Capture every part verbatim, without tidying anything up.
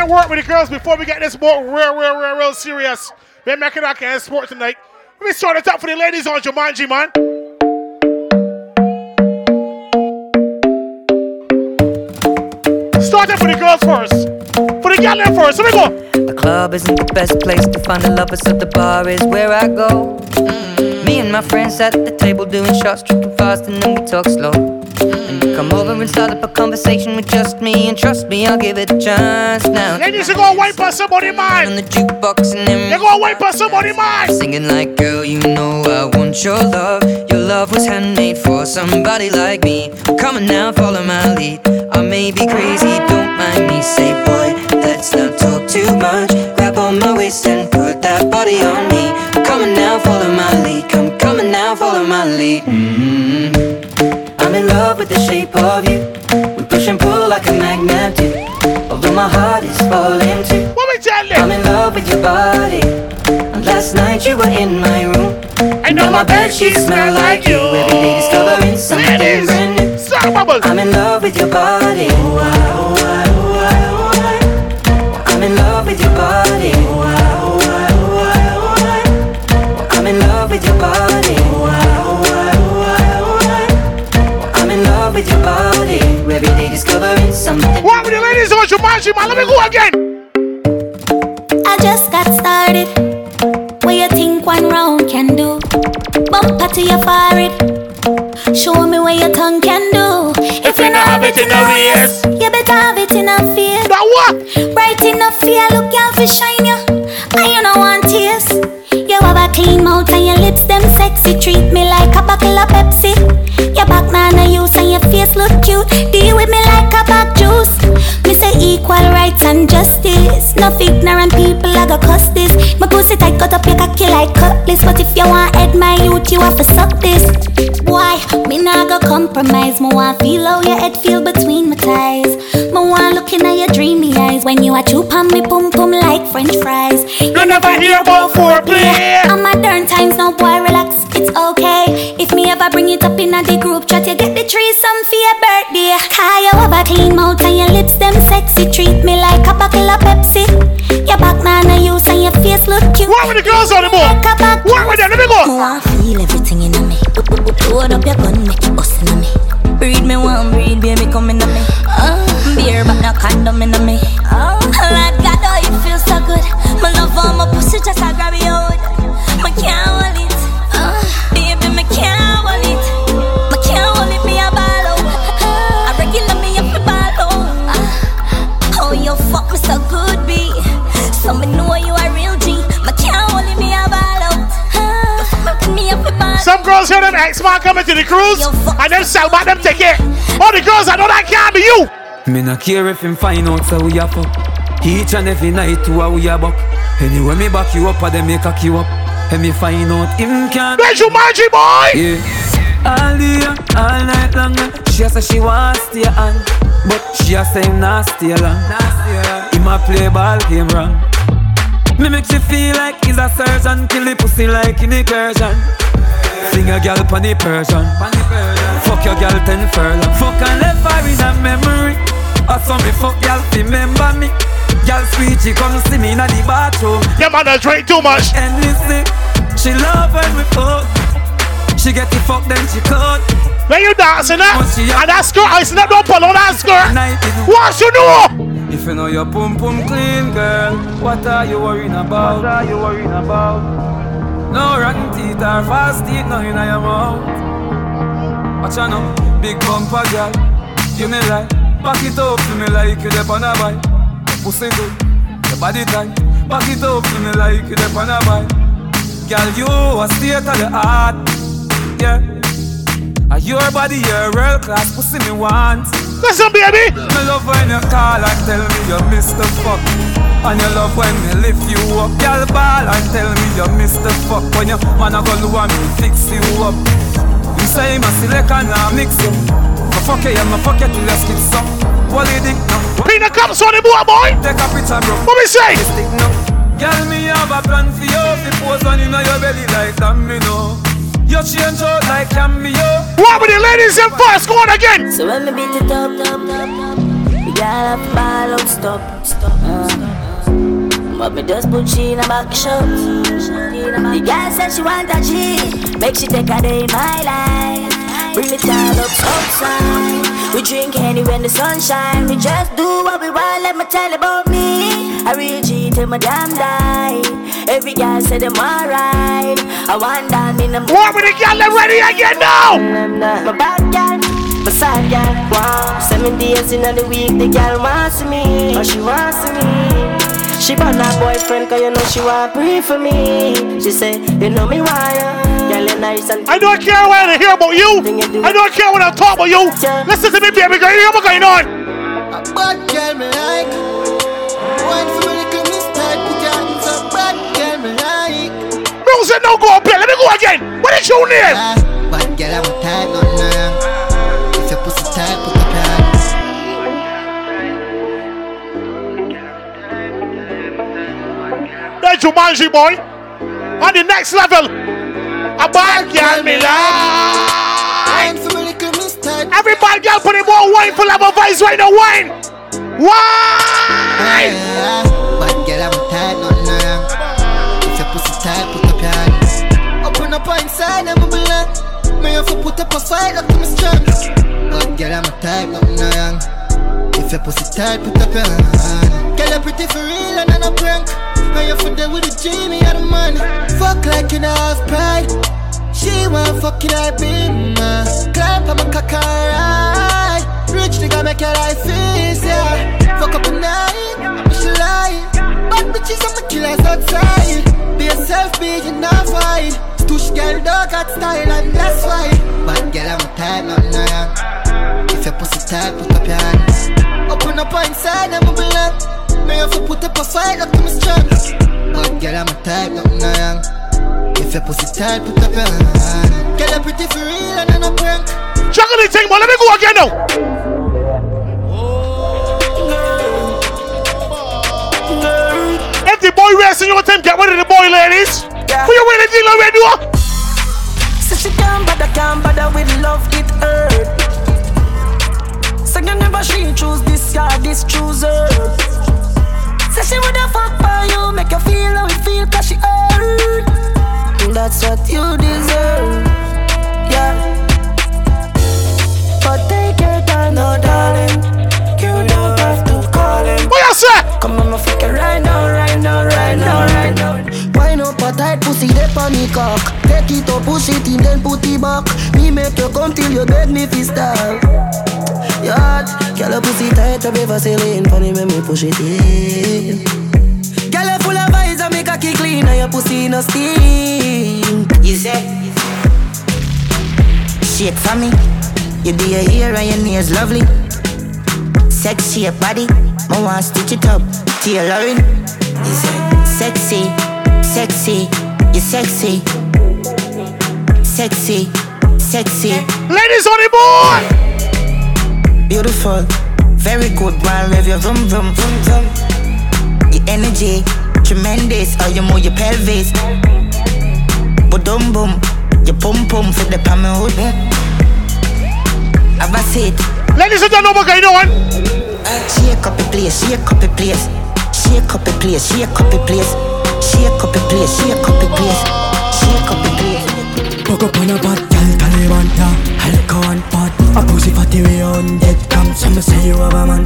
it work with the girls before we get this more real, real, real, real serious. We're making our can sport tonight. Let me start it up for the ladies on Jumanji, man. Start it for the girls first. For the gallon first. Here we go. The club isn't the best place to find the lovers, so the bar is where I go. Mm-hmm. Me and my friends at the table doing shots, tripping fast, and then we talk slow. Mm-hmm. And come over and start up a conversation with just me, and trust me, I'll give it a chance now. Ladies are gonna wipe us somebody's mind. On the jukebox and then they're gonna wipe us somebody's mind. Singing like, girl, you know I want your love. Your love was handmade for somebody like me. Come on now, follow my lead. I may be crazy, don't mind me. Say, boy, let's not talk too much. Grab on my waist and put that body on me. I'm coming now, follow my lead. Come, coming now, follow my lead. Mm-hmm. I'm in love with the shape of you. We push and pull like a magnet do. Although my heart is falling too. I'm in love with your body. And last night you were in my room. I know my bed sheets smell like you. Every day discovering something brand new. I'm in love with your body. Oh, I, oh, I, oh, I, oh, I. I'm in love with your body. Oh, I, oh, I, oh, I, oh, I. I'm in love with your body. Oh, I, oh, I, oh, I, oh, I. I'm in love with your body. Every day discovering something. What with the ladies on Jumanji, man? Let me go again. I just got started. What you think one round can do? Bumper to your forehead. Show me what your tongue can do. If, if you not have it in a waist, you better have it in a fear. That what? Right in a fear, look out for shine you. I you don't want tears. You have a clean mouth and your lips them sexy. Treat me like a bottle of Pepsi. Your back man a use and your face look cute. Deal with me like a bag juice. Me say equal rights and justice. No ignorant people I go cuss this. My pussy tight got up your cocky like cutlass. But if you want head my youth, you have to suck this. Why? Me nah go compromise. Me want feel how your head feel between my thighs. Me want looking at your dreamy eyes. When you a chup on me pum pum like french fries. You, you never hear about foreplay. I'm a darn times now boy relax, it's okay. If me ever bring it up in a the group chat, you get the threesome for your birthday. Cause you have a clean mouth and your lips them sexy. Treat me like a bottle of Pepsi. Your back man a use and your face look cute. Work with the girls on the board. Work with them, let me go. Me want feel everything in me. Load up your gun, make you bustin' on me. Breed me one, breed, baby, come in on me. Uh, beer, but no condom in on me. Oh, Lord God, oh, you feel so good. My love on my pussy, just I grab your hood. I can't hold it. Uh, baby, I can't hold it. I can't hold it, me a ball, oh. I regular me up the ball, oh. Uh, oh, you fuck me so good, B. So me know you a real G. I can't hold it, me a ball. Some girls hear them X-Man coming to the cruise and them sell back them ticket. All the girls I know that can't be you. Me not care if him find out so we a fuck. Each and every night to a we a buck. Anyway me back you up or them me cock you up. And me find out him can't. Where's your magic boy? Yeah. All day, all night long. She say she wants to stay on. But she say him not stay long. Him a play ball game wrong. Me make you feel like he's a surgeon. Kill the pussy like in a Persian. Sing a girl pon the Persian. Fuck your girl ten furlong. Fuck and left her in a memory. I saw me fuck girl remember me. Girl sweet she come see me in the bathroom. Yeah man I drink too much. And listen, she love when we fuck. She get the fuck then she cut. When you dancing that? And that skirt I snap don't pull on that skirt. What you do? If you know your pum pum clean, girl, what are you worrying about? What are you worrying about? No rotten teeth or fast teeth, nothing I am out. Watch out now, big bumper girl, give me life. Back it up to me like you dep on a bike. Pussy good, your body tight. Back it up to me like you dep on a bike. Girl, you a state of the art, yeah. And your body, your real class pussy me want. Listen, baby. Me love when you call and tell me you miss the fuck. And you love when me lift you up. Y'all ball and tell me you miss the fuck. When your man a go do and me fix you up. You say me select and I mix you. Me fuck you, yeah, me fuck you till you skip some. Wally dick now. Peanut cups on the boy, boy. Take a picture, bro. What me say? Stick now. Girl, me have a plan for you. If you pose on in your belly like that, me know. You change out like cameo. What with the ladies in first? Go on again. So when me beat it up, up, up, up. girl have ball out, stop, stop, stop. But me just put she in a back shot. The girl said she want a G, make she take a day in my life. Bring the child up outside, we drink Henny when the sun shine. We just do what we want, let me tell about me. I real G till my damn die. Every girl said them alright. I want down in the morning. What with the girl that ready again now? My bad girl. But sad girl, wow. Seven days in the week, the girl wants me. Oh, she wants me. She bought her boyfriend, cause you know she want pray for me. She said, you know me why girl, you're nice and I don't care what I hear about you. Do I don't care what I talk about you. Yeah. Listen to me, baby girl, you know what's going on. A bad girl me like. One for me little mistake, the girl is a bad girl me like. Music no go up here, let me go again. What is your name? Uh, bad girl, I'm a type, no, no, no. That's Jumanji boy. On the next level. A bad girl me like. Every bad girl put in more wine for Level Vibes right now. Wine. Wine. Bad girl I'm tired, no lie. If your pussy tight, put up your hand. Open up inside and move along. May you put up a fight up to my strength. Bad girl, I'm a type, nothing wrong. If your pussy tight, put up your hand. Girl, you're pretty for real and I'm a prank. And you're for deal with a G, me and a man. Fuck like you know I have pride. She want fucking I be man. Climb on my cock and ride. Rich nigga make your life easier. Fuck up a night, I wish you lie. Bad bitches and my killers outside. Be yourself, be you not fight. Tush girl, dog got style and that's why. Bad girl, I'm a type, nothing wrong. If your pussy tight, put up your hand. Open up inside, I'm a blood. May have to put up a fight up to my strength. But girl, I'm a type, nothing wrong. If your pussy tight, put up your hand. Girl, I'm pretty for real and I'm a prank. Juggle the thing, but let me go again now. Oh. If the boy racing your time, get rid of the boy, ladies. Yeah. Who you winning the deal already? So she can't bother, can't bother with love, it hurt. Second never she choose this guy, this chooser. Say she woulda fuck for you, make you feel how it feel, cause she hurt. That's what you deserve, yeah. But take your time, no darling. You don't have to call him. What you say? Come on, my fucker right now, right now, right now, right now. Wine up a tight pussy, dip on me cock. Take it up, push it in, then put it back. Me make you come till you beg me fist up. Your heart, girl, a pussy tight, a bit Vaseline. Funny when me push it in. Girl, a full of eyes and make a kick clean. And your pussy no steam. You say shake for me. You do your hair and your nails lovely. Sexy your body, I want to stitch it up to your Lauren. You say sexy, sexy, you sexy. Sexy, sexy. Ladies on the board. Beautiful, very good man, rev your vroom vroom vroom vroom. Your energy, tremendous, how you move your pelvis. Boom boom, your pum pum for the palm hood. Have a seat. Ladies and gentlemen, you know what? Shake up the place, shake up the place, shake up the place, shake up the place, shake up the place, shake up the place, shake up the place. Poke up on a bad girl, Taliban, yeah, alcohol pot. A pussy fatty way on dead come. Some say you have a man,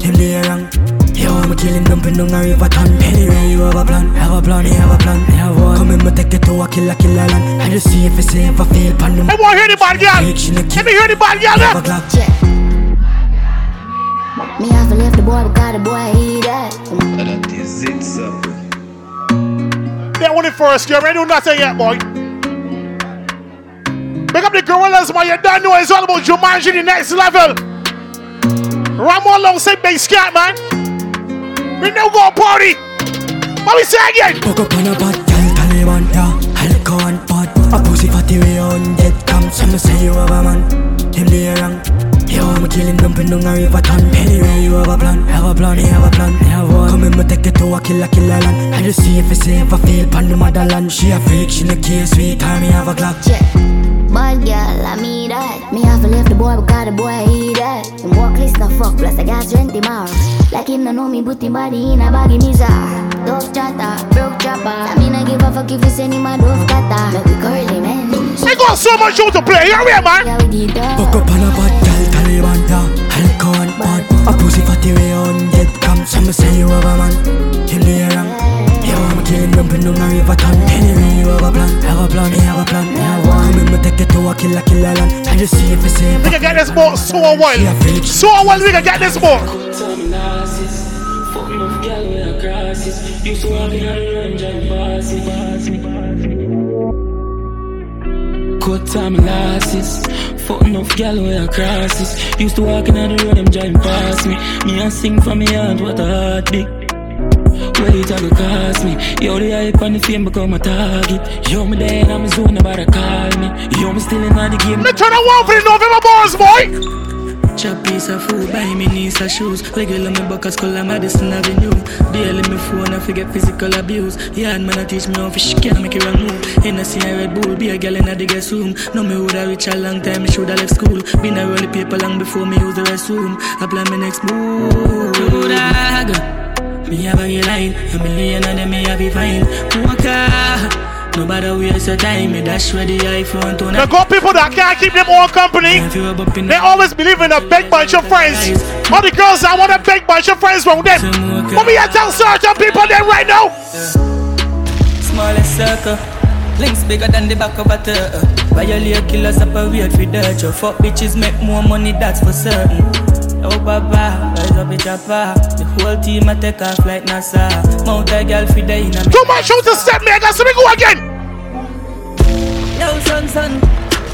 him do you wrong. You want me killing dumping down a river ton. Anyway you have a plan, have a plan, you have a plan, you have one. Come in me take you to a killer killer land. I just see if it's safe or fail pan them. I want to hear the bad girl. Let me hear the bad girl. Me have to leave the boy because the boy he dead. That is it sir. They want it first girl, I do nothing yet boy. Pick up the gorillas, man. You don't know it's all about Jumanji, the next level. Ramon long say big scat, man. We now go party. What we say again? Poke up on a bad girl, Taliban, yeah. Alcohol and pot. A pussy fatty way on dead come. Some say you have a man, him do you wrong. You want me killing dumping down a river ton. Anyway you have a plan, have a plan, you have a plan, you have one. Come in me take you to a killer killer land. I just see if it's safe or fail pan the motherland. She a freak, she look here sweet, time me have a clock. Yeah. But girl, I mean that. Me have to leave the boy because the boy I eat that. Him walk list no fuck, plus I got strength him out. Like him no know me, but him body in a baggy mizar. Dove chatter, broke chopper. I mean I give a fuck if you send him a dove cutter. Make we curly man. I got so much show to play, you hear man? Buck up on a bad girl, Talibanta. Alcohol and pot. A pussy fatty way on, get come. Some say you have a man, kill me around. I'm killing them, but no river ton. Anyway, you have a plan, have a plan, you have a plan. I'm gonna take it to a killer, killer land. I just see if it's safe. We can get this boat so wild. So wild, we can get this boat. Fucking off gal with a crisis. You so happy on the range and bossy, bossy, bossy. Cut time losses. Fucking off gal with a crisis. Used to walk in on the road, them driving past me. Me and sing from me heart, what a heartbeat. Well, it all cost me. Yo, the hype and the fame become a target. Yo, me dead and me zone, nobody call me. Yo, me still in the game. Me turn a one for the November boss, boy. Chop piece of food, buy me knees and shoes. Regular me buckets, call a Madison Avenue. Daily me phone, I forget physical abuse. Yeah, and man, I teach me how fish can't make it wrong move. In a scene, I Red Bull, be a girl in a guest room. No, me woulda reach a long time, me shoulda left school. Been around the paper long before me use the restroom. I plan my next move. Do that, girl. Me have a line, a million of them me have be fine. Walker, nobody waste your time. Me dash with the iPhone tonight. The good people that can't keep them own company, they always believe in a big bunch of friends. All the girls that want a big bunch of friends from them. But me I tell certain people them right now. Smallest circle, links bigger than the back of a turtle. Violate killers up a weird for dirt. Your fuck bitches make more money, that's for certain. Oh Baba, rise up with Jabba. The whole team I take off like NASA. Mount a girl for day in a. Too much show to step me, I got to go again. Yo son son,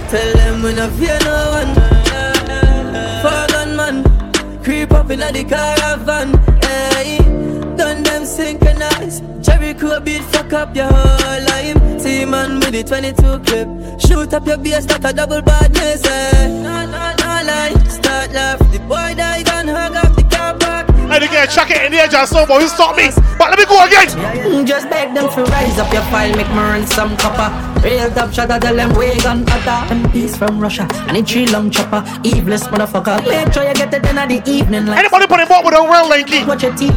tell them we don't fear no one. Fallen man, creep up in the caravan. Hey, done them synchronize. Jerry Crow beat fuck up your whole life. See man with the twenty-two clip, shoot up your beer, start a double badness. Hey, no no no lie, start laugh. Boy, die gun, hug up the car park. I didn't get a jacket in the edge of someone who stopped me. But let me go again. Just beg them to rise up your file, make me some copper. Real top shot at the lamb, wig on utter. M Ps from Russia, and a tree long chopper. Eveless motherfucker. Make sure you get the dinner the evening. Like anybody put him up with a real linky.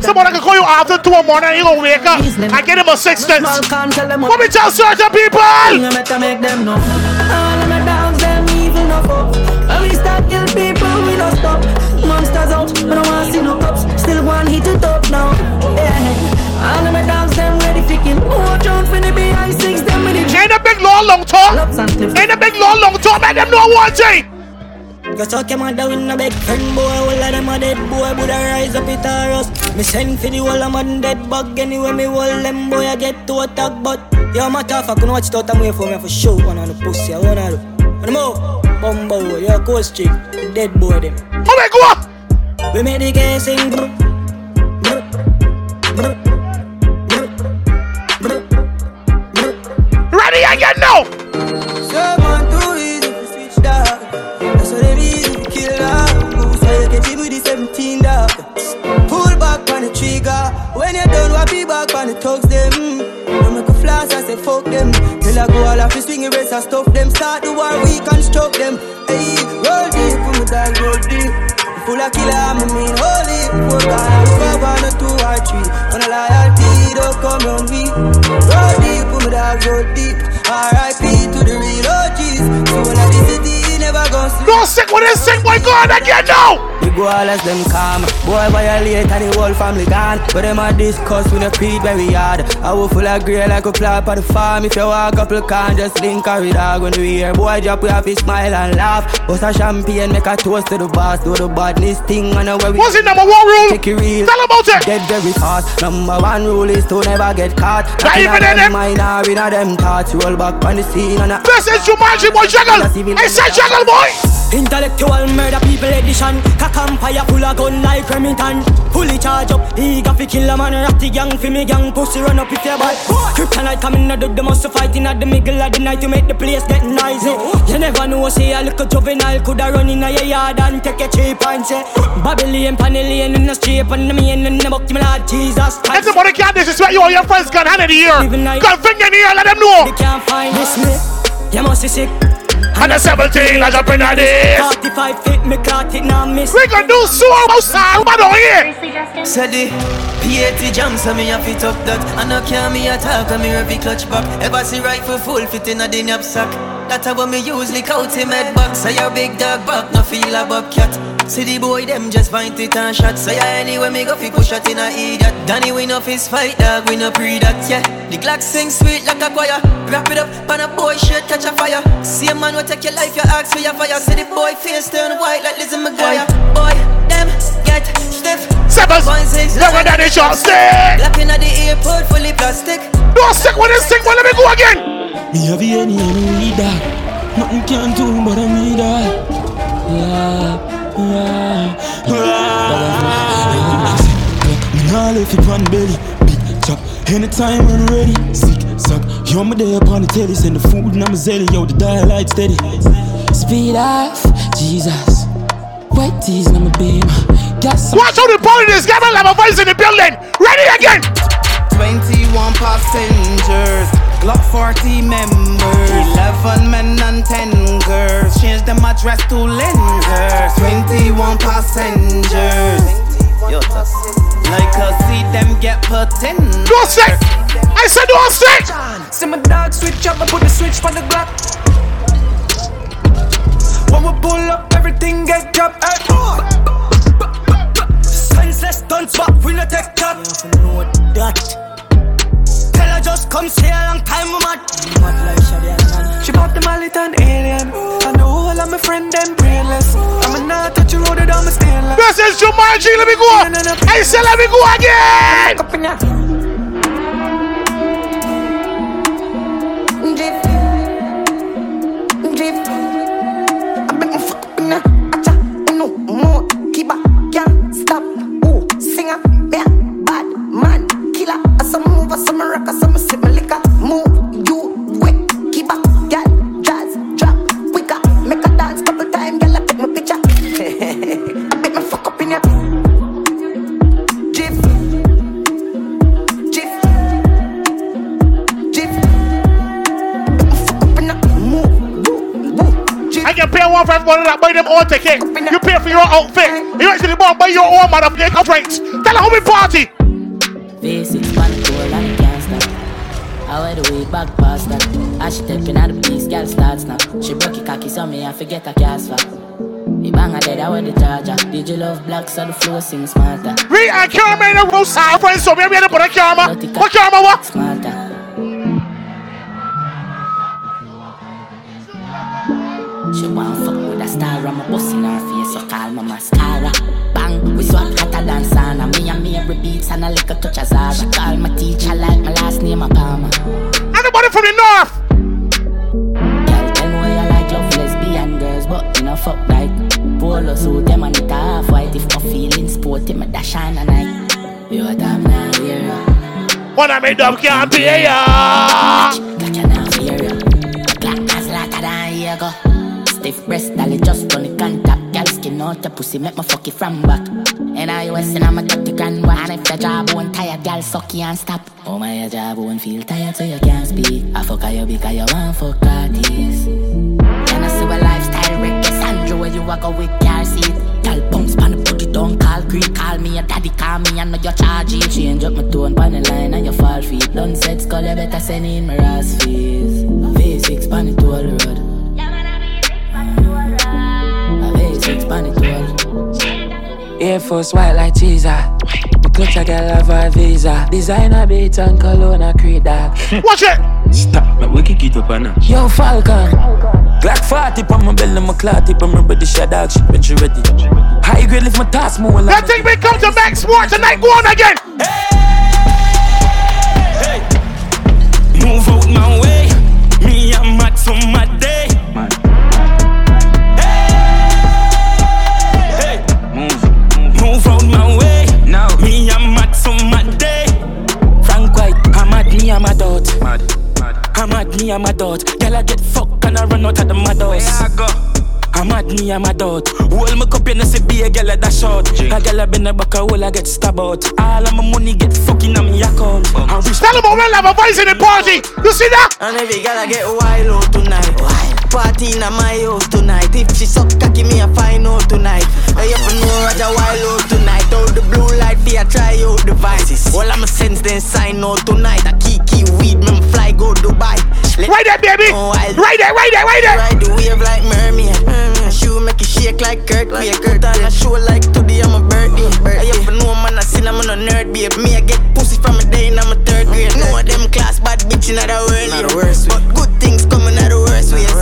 Someone I can call you after two in the morning, you gonna wake up. I get him a sixpence. Let me tell certain people. I'm gonna make them know. All of my dogs, them even no fuck. And we start kill people, we don't stop. Monsters out, but I don't want to see no cops. Still one hit to top now. Yeah. All of my dogs, them ready to kill. Watch out for the B I six, them with the. Ain't a big long, long talk. Ain't a big long, long talk. Man, them no one thing. Go talk your mother with no big friend, boy. All of them are dead, boy. Buddha rise up with our us. Me send for the whole of my dead bug. Anyway, me hold them, boy. I get to attack, but yo, my tough, I can watch it out and wait for me for show. One on the pussy, I want to do. One more. Bumbo, you're a ghost chick, dead boy them. Oh my god! We made the guy sing. Brr, brr, brr, brr, brr, brr. Ready again now! Someone too easy to switch dog. That's what they reason to kill dog. Who say you can jib with the seventeen dog. Pull back on the trigger. When you done, what be back on the thugs them. Don't make a flash, I say fuck them. Till I go all off, you swing and race and stuff them. Start the war, we construct them. Hey, roll deep, put down, roll deep. Full of killer, I mean holy. Four guys, four, one or two or three. On a loyalty, don't come on me. Roll deep, put down, roll deep. R I P to the real O Gs. So when I visit the city, never gonna sleep. Don't sick with this sick boy, God, I can't know. You go all as them calm. Boy violate and the whole family gone. But them a discuss with the feet very hard. I will full of grey like a clock at the farm. If you walk up, you can't just link a dog. When we hear boy drop, we have to smile and laugh. Bust a champagne, make a toast to the boss. Do the badness thing and away. What's the number one rule? Take it real. Tell about it. Get very fast. Number one rule is to never get caught. Not even in them minor, in them thoughts. Roll back on the scene and a. This is Jumanji, boy juggle. I said juggle, boy. Intellectual murder people edition. Cock and fire full of gun like Remington. Fully charge up, eager fi kill a man. Ratty gang fi me gang, pussy run up if you bad. Kryptonite coming out of the muscle fighting at the middle of the night. You make the place get noisy. You never know, say a little juvenile coulda run in a yard and take a cheap and say Babylon, Panellian in the street and the main and the buck him Lord Jesus Christ. Everybody can't disrespect you or your friends can hand in the ear. Got finger in the ear, let them know. They can't find this me, you must be sick. And a seventeen I jump in a day. forty-five feet, me caught it, now miss. We gon' do so outside, man, over here. Said the P eighty jam, so me a fit up that. And I care me a talk, and me every clutch back. Ever see rifle full, fit in a day knapsack. That's how me usually count him head back. Say your big dog back, no feel a bobcat. See the boy them just find it and shot. So yeah, anyway, me go fi push out in a idiot. Danny win off his fight, dog, we no pre that, yeah. The Glock sing sweet like a choir. Wrap it up, pan a boy shit, catch a fire. See a man will take your life, your axe for your fire. See the boy face turn white like Lizzie McGuire. Boy, them get stiff. seven point six, never done it, shot stick. Glock inna the airport, fully plastic. No stick, when it's sick, when let me go again. Me have the enemy, me dog. Nothing can do but I me dog. Yeah, yeah. Me if you pan belly, big chop. Anytime when ready, sick suck. Yo, me there upon the telly, send the food and I'm a zelly. Yo, the dial light steady. Speed off, Jesus. White tees, I'm a beam. Watch out the police, got a lot of voice in the building. Ready again. Twenty-one passengers, Glock forty members, eleven men and ten girls. Change them address to lenders. Twenty-one passengers. Like I see them get pretenders. No set. I said no set. See my dog switch up, I put the switch for the Glock. When we pull up, everything get dropped. Senseless stunts, but we no take that. I just come stay a long time, mad. She bought the mallet and alien. I know all of my friend them brainless. I'm a not touch you road it on my stainless. This is Jumanji, let me go. I say let me go again. Drip, drip. I've been fucking up. I no more. Keep up, can't stop. Oh, sing up, yeah, bad man. Killer, some move, some rock, some sip, liquor. Move, you, wet, keep up, girl, jazz, drop, quicker. Make a dance couple times, girl, I take my picture. I make my fuck up in ya. Jif, jif, jif. Make my fuck up in ya. Move, woo, woo, jif. I can pay one for everyone that buy them all ticket. You pay for your outfit. You actually bought buy your own man up there, drinks. Tell her how we party. Basics, one goal and can't stop. I wear the way back past that. As she tapping out the place, girl starts now. She broke your khaki, so me I forget her cast for. Me bang her dead, I wear the charger. Did you love black, so the flow seems smarter. We are camera in the house, our friends, so we are ready for the camera. What camera, what? Smarter. She want fuck with a star, I'm a boss in her face, so call my mascara. Bang, we swap hotter than sauna. Me and me every beats and a liquor touch a Zara. She call my teacher like my last name a Palmer. Anybody from the north? Girl, tell me where you like love lesbian girls, but you know fuck like polo suit them and it half white. If my feeling sporty, me dash on a night. You a damn not hear ya. One of me dumb can't be ya. Got you not hear ya. Got us later than you go. Stiff breast, dolly, just run the contact. Girl, skin out the pussy, make my fuck it from back. And I was in, I'm a thirty grand. And if the job won't tired, girl, suck you and stop. Oh my, your job won't feel tired, so you can't speak. I fuck you because you want fuck artists. Can I see a lifestyle wreck? Sandra, where you a go with your seat? Girl, bounce pan the body, don't call creep. Call me your daddy, call me, I know you're charging. Change up my tone, pan the line, and you fall feet. Don't set skull, you better send in my ass face. V six, pan it to all the road. Air Force white like cheese. The clutch a girl have a visa. Designer beat and Kelowna creed dog. Watch it! Stop, but we can keep up on that. Yo Falcon, Glock forty on my belly, my clout tip on my body, shot dog shit when she ready. High grade lift my task more like that thing. We come to back sport tonight, go on again. Hey, hey, move out my way. Me I'm mad for my day. I'm a dot. Mad, mad. I'm mad, me, I'm a dot. Girl, I get fucked and I run out of the madhouse. Where I go? I'm mad, me, I'm a dot. Hold my cup, you know, see, be a girl at that shot. A girl, I been a back, a hole, I get stabbed out. All of my money get fucking on me account. Um. I wish. Tell them I will have a voice in the party. You see that? And every girl, I get wild out tonight. Wild. party in my house tonight. If she suck cocky, me a fine out tonight. I have to know Roger Wild out tonight. All the blue light for a try out devices. All I'ma sense then sign out tonight. I kiki weed, me fly go Dubai. Let right there, baby! Right there, right there, right there! Ride the wave like mermaid. Mm-hmm. Shoe make it shake like Kirk. Like Kirk. Put on a show like today, I'm a birdie. I have a no man, I seen I'm on a nerd, babe. Me, I get pussy from a day and I'm a third grade. No of them class bad bitch in the world. Not the worst way. But good things coming out of the worst ways.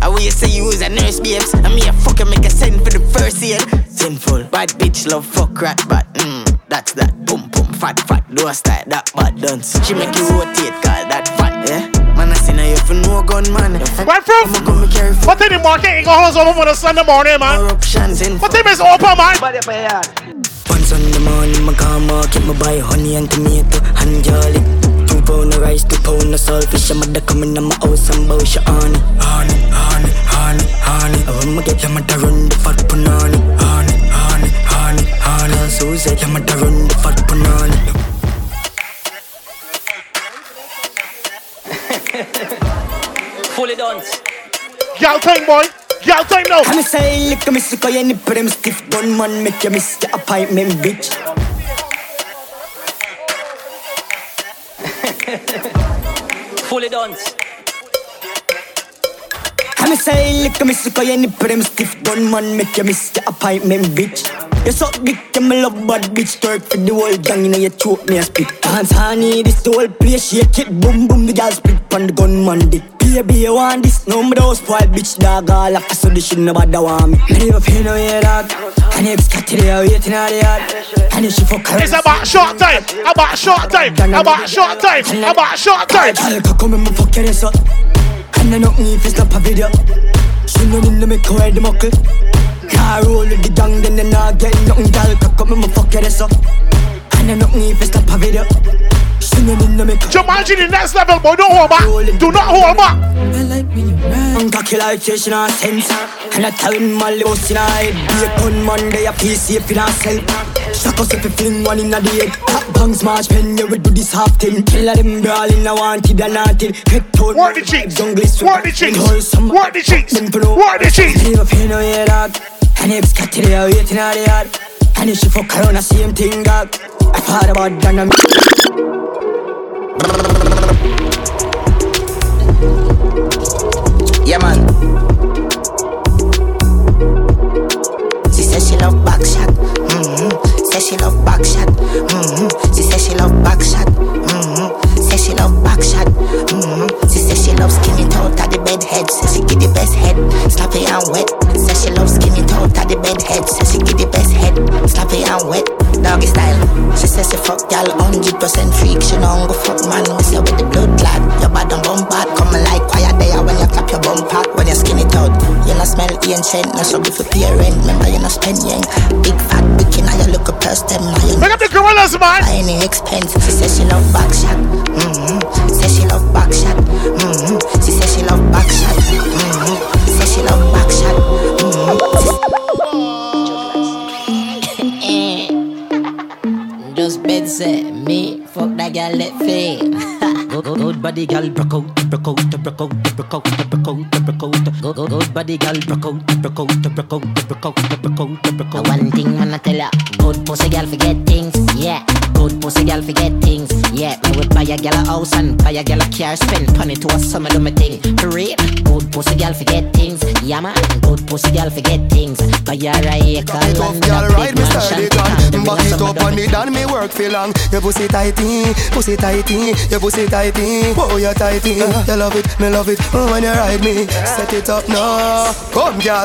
I will say you is a nurse, babes. And me, I fucking make a send for the first year. Sinful. Bad bitch, love, fuck, rat, but mm, that's that. Boom, boom, fat, fat. Do a style, that bad dance. She make you rotate, call that fat, yeah? Man, I seen her for no gun, man. Where from? What time the market ain't gonna open on a Sunday morning, man? What time is open, man? On Sunday morning, my car market, my buy honey and tomato and jolly. Two pound of rice, two pound of saltfish. I'm mother coming to my house and bow she on it. Honey, honey, honey, honey. I want my get your mother run the fat punani. Honey, honey, honey, honey. So say your mother run the fat punani. Fully done. Y'all time, boy. Y'all time now. I'm say, look at me, sick of any prim stiff done, man. Make you miss the appointment, bitch. Fully done. I'm say, look at me, sick of any prim stiff done, man. Make you miss the appointment, bitch. You suck dick, you me love bad bitch. Turk for the whole gang, you know you choke me a spit. Dance honey, this the whole place. Shake it, boom, boom, the girl split on the gun, man, dick. Baby, you want this? No, me don't spoil, bitch, dog. All after so they shouldn't have bother want me. Me never feel no way, dog. And if it's got to the waiting on the yard. And if she fuck her. It's about short time, about short time, about short time, about short time. Girl, come and me fuck your ass up. And I don't need to stop a video. She no need to make her head the muckle. I roll with the gang, then I not get nothing. Girl, cock up, me my fuck your ass up. And I not need to stop a video. Jumanji, the next level, boy, don't hold back. Do not hold back. I'm cocky like this, you know, sense. And I tell him my loss, you know, head. Be a gun, man, they a P C if you not sell. Shock us if you fling one in the head. Top bang, smash pen, you will do this half thing. Kill them brawl in the wanted and wanted. Work the cheeks, work the cheeks, work the cheeks, work the cheeks. Leave a pain on your dog. And if it's got to the waiting on the yard. And if she fuck around, the same thing, dog. I've heard about that, I'm... Yeah, man. She says she love back shot. Mm-hmm. Says she love back shot. Mm-hmm. She says she love back shot. Mm-hmm. Says she love back shot. Mm-hmm. She says she love skinny toe at the bed head. Says she get the best head. Slappy and wet. Says she love skinny toe at the bed head. Says she get the best head. Slappy and wet. Doggy style. She says she fuck y'all one hundred percent freak. She don't go fuck man. Miss her with the blood clot. Your bad and bum bad. Come like quiet there when you clap your bum pack. When you skin it out. You no smell ancient. No so good for parent. Remember you no spend yang. Big fat bikini. Now you look a person. Look at the gorillas, man. By any expense. She says she love back shot. Mm-hmm. Says she love back shot. Mm-hmm. She says she love back shot. Mm-hmm. Says she love back shot. Mm-hmm. Those beds set me, fuck that girl let fade. Good body girl, broke out, broke out, broke out, broke out, broke out, broke out. Good body girl, broke out, broke out, broke out, broke out, broke out, broke out. One thing man I tell her, good pussy girl forget things, yeah. Good pussy girl forget things, yeah. Me would buy a girl a house and buy a girl a car, spend money to a summer do my thing. For real, good pussy girl forget things, yeah man. Good pussy girl forget things, buy her a acre land and a big mansion. Back it up and me done me. Work for long, your pussy tighty, pussy tighty, your pussy tighty. Oh, you're tighty, uh, you love it, me love it. Oh, when you ride me, set it up now. Come, girl.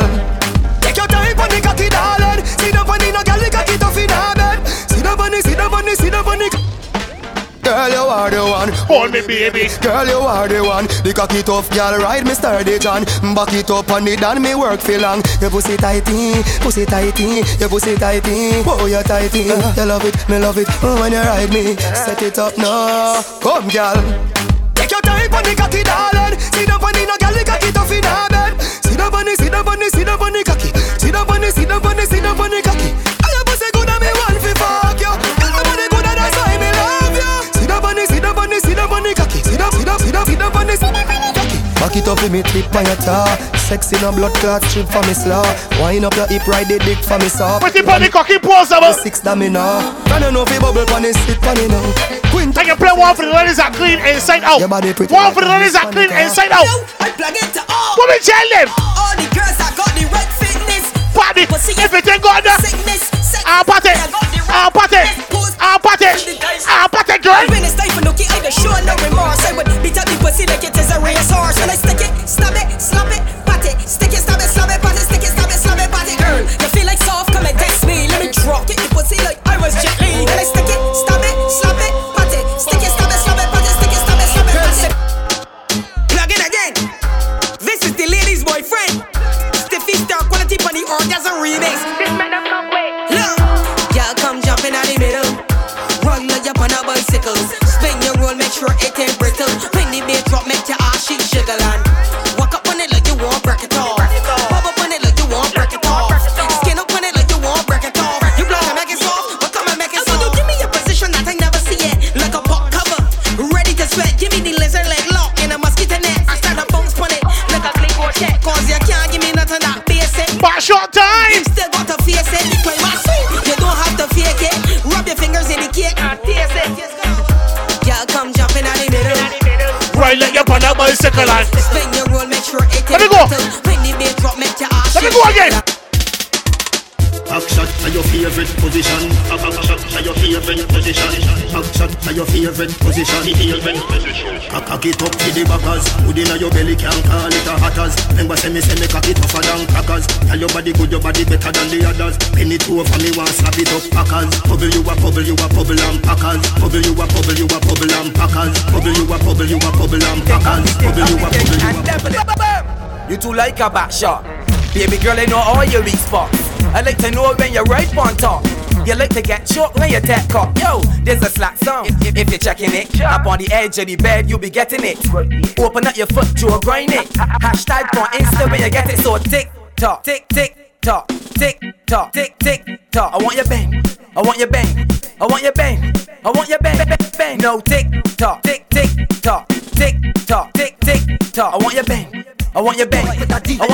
Take your time on the cocky, darling. See the funny, no girl, you cocky tough in her bed. See the funny, see the funny, see the funny. Girl, you are the one. Hold me, baby. Girl, you are the one. The cocky tough girl ride me sturdy John. Back it up on it and me work for long. Your pussy tighty, pussy tighty, your pussy tighty. Oh, you're tighty. Uh, you love it, me love it. Oh, when you ride me, set it up now. Come, girl. Take your time on the cocky, darling. See the funny, no girl, the cocky tough in her bed. See the funny, see the funny, see the funny cocky. See the funny, see the funny, see the funny cocky. I your pussy good and me one for fuck you. See the bunny, see the bunny, see the bunny cocky. See the, see the, see the, see the bunny, see the bunny cocky. Back it up give me tip my tar. Sex in a blood clot trip for me slaw. Wine up your hip, ride the dick for me saw. Put it on the cocky pose, man. Six domino. Can you know if you bubble pan is sit pan in out. I can play one for the ladies that clean inside out. One for the ladies that clean inside out. I plug it to all. What we tell them? All the girls that got the right fitness. Party. If it ain't got the sickness. I'll party. I'll party. I'll party. I'll party, girl. When it's time for no kid, I don't show no remorse. I would beat up the pussy like it is a racehorse. When I stick it, snap it, slap it, party. Stick it, snap it, slap it, party. Stick it, snap it, slap it, party, girl. You feel like soft, come and test me. Let me drop it, the pussy like I was Jet Li. When I stick it, snap it, slap it, party. Stick it, snap it, slap it, party. Stick it, snap it, slap it, party. Plug it again. This is the lady's boyfriend. Stiffy star quality bunny orgasm remix. This man up come way. Look. Y'all come jumping out the middle. Run like up on a bicycle. Spin your roll, make sure it ain't brittle. When the beat drop, make your ass shake, jiggle and walk up on it like you won't break it all. Pop up on it like you won't break it all. Skin up on it like you won't break it all. You block and make it soft, but come and make it soft. So you give me a position that I never see it. Like a pop cover, ready to sweat. Give me the lizard leg lock in a mosquito net. I start a bounce on it like a clipboard check. Cause you can't give me nothing that face it. But short time! You still got to face it. You don't have to fake it. Rub your fingers in the cake and taste it. Y'all come jumping out the middle. Right, let your pan up on the second line. Spin your roll, make sure it is. Let me go. When the beat drop, make your ass. Let me go again. Up shot to your favorite position. Up shot to your favorite position. Up shot to your favorite position. Cock it up to the backers. Hood inna your belly can't call it a hatters. Remember say me say me cock it tougher than crackers. Tell your body good, your body better than the others. Penny two over me want slap it up packers. Bubble you a bubble you a bubble and packers. Bubble you a bubble you a bubble and packers. Bubble you a bubble you a bubble and packers. Bubble you a bubble you a bubble. You two like a back shot. Baby girl, I know all your weak spots. I like to know when you're right on top. You like to get choked when you tap cock. Yo, there's a slack sound. If, if, if you're checking it, sure. Up on the edge of the bed, you'll be getting it. Open up your foot, Joe, grind it. Hashtag on Insta when you get it. So tick tock, tick tick tock, tick tock, tick tick tock. I want your bang, I want your bang, I want your bang, I want your bang, bang, bang. No tick tock, tick tick tock, tick tock, tick tick tock. I want your bang. I want your bang, I want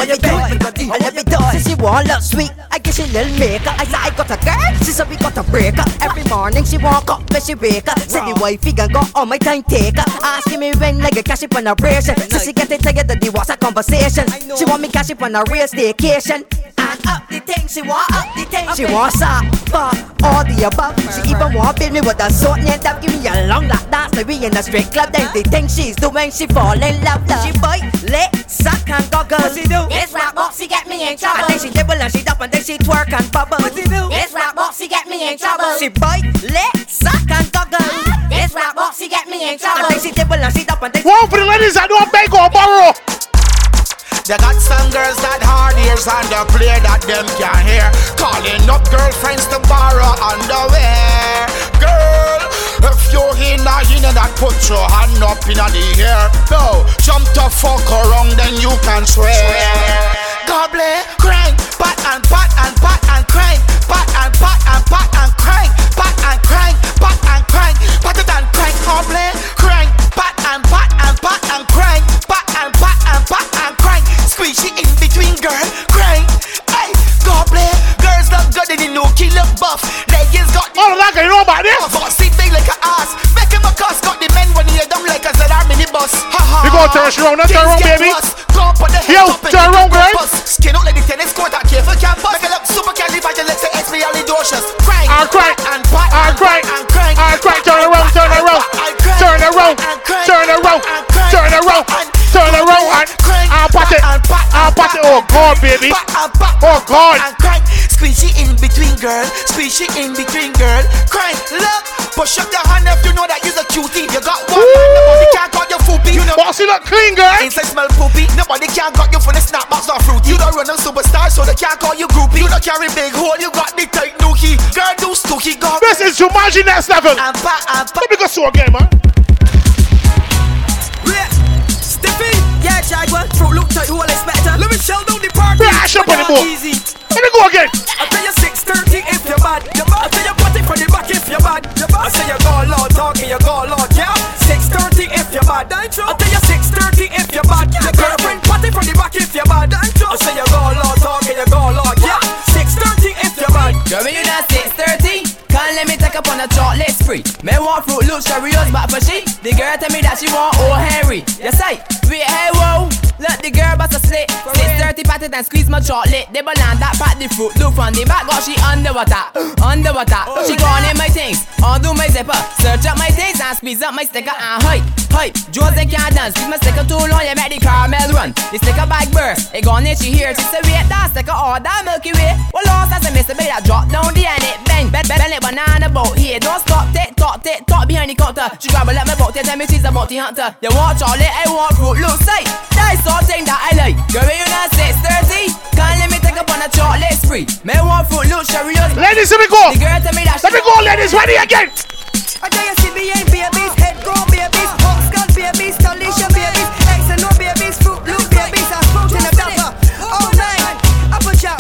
your bang, I want your bang. She want love sweet, I guess she little maker. I said I got a girl, she said we got a breaker. Every morning she walk up when she wake up. Said the wifey gon' go on my time taker. Asking me when like a cash up on a ration. So she getting tired of the WhatsApp conversation. She want me cash up on a real staycation. And up the thing, she want up the thing. She want sock, fuck, all the above. She even want beat me with a sword and tap. Give me a long lap dance like we in a straight club. Then they think she's doing, she fall in love. She bite, lick, suck and goggle. What she do? This rap box, she get me in trouble. And then she dibble and she dump and then she twerk and bubble. What she do? This rap box, she get me in trouble. She bite, lick, suck and goggle. Ah, this rap box, she get me in trouble. And then she dibble and she dump and then she... Whoa, for the ladies I don't beg or borrow. They got some girls that hard ears and they play that them can't hear. Calling up girlfriends to borrow underwear. Girl, if you in a in a that, put your hand up in a the air. No, jump the fuck around then you can swear. Gobble, crank, pat and pat and pat and crank. Pat and pat and pat and crank. Pat and crank, pat and crank. Pat and crank, gobble, crank. Pat and pat and pat and crank. Pat and pat and pat and crank. Squishy in between, girl, crank. Hey, go play. Girls love good in the new key look buff. Leggings got the... Oh, like I know about this. Bossy thing like an ass. Make him a cuss. Got the men when he hear them like a Z R minibus. Ha ha. You gonna turn around, not turn around, baby. Go put the head up in the campus. Skin out like the tennis court at careful campus. Make it look super candy, but you let's say expialidocious. Crank, crank, and pat, and crank, and crank, and crank. Turn around, turn around, turn around, turn around, turn around. Turn around and I'll pat it, I'll pat it, oh god baby, oh god. Squeeze it in between girl, squeeze it in between girl. Crank, look, push up your hand if you know that you're a cutie. You got one hand, nobody can't cut your poopy. You know, boss you look clean girl. Inside smell poopy, nobody can't cut you for the snapbacks or fruity. You don't run on superstars so they can't call you groupie. You don't carry big hole, you got the tight nookie. Girl do stooky god. This is Jumanji Next Level. Let me go so again man. Yeah, Jaguar, throat look tight, who all expect her? Let me shell down the party. Flash up on the board. Easy. Let me go again. I tell you six thirty if you're bad. You're bad. I tell you party from the back if you're bad. You're bad. I say you go loud, talking you go loud, yeah. six thirty if you're bad. I tell you six thirty if you're bad. Your girlfriend During you now six thirty, can't let me take up on a chocolate spree. Men want fruit loops, Cheerios, but for she, the girl tell me that she want old Henry. Yes I, sweet hey whoa, let the girl bust a slit. six thirty patted and squeeze my chocolate. They banana that pat the fruit, look from the back, got she underwater, underwater. She gone in my things, undo my zipper, search up my things and squeeze up my sticker and hype. Hey, Jose can't dance, with my sticker too long, you make the caramel run. The sticker bag burst, it gone in, she here, she say wait, that sticker all that Milky Way. Well lost as a miss a bit, I drop down the end, it bang, bend, bend, bend it banana boat here. Don't stop, tick, tock, tick, tock behind the counter. She grab a let my boat, tell me she's a bounty hunter. You want chocolate, I want fruit, look say, that's something that I like. Girl, you know six thirty, can't let me take up on a chocolate spree. May want fruit, look, Cheerios. Ladies, let me go, the girl tell me that let me go, ladies, ready again. I tell you, see me ain't babies, head go babies, babies, Talisha babies, eggs and no babies, fruit loop babies, I smoked in a dapper all night. Apple jam,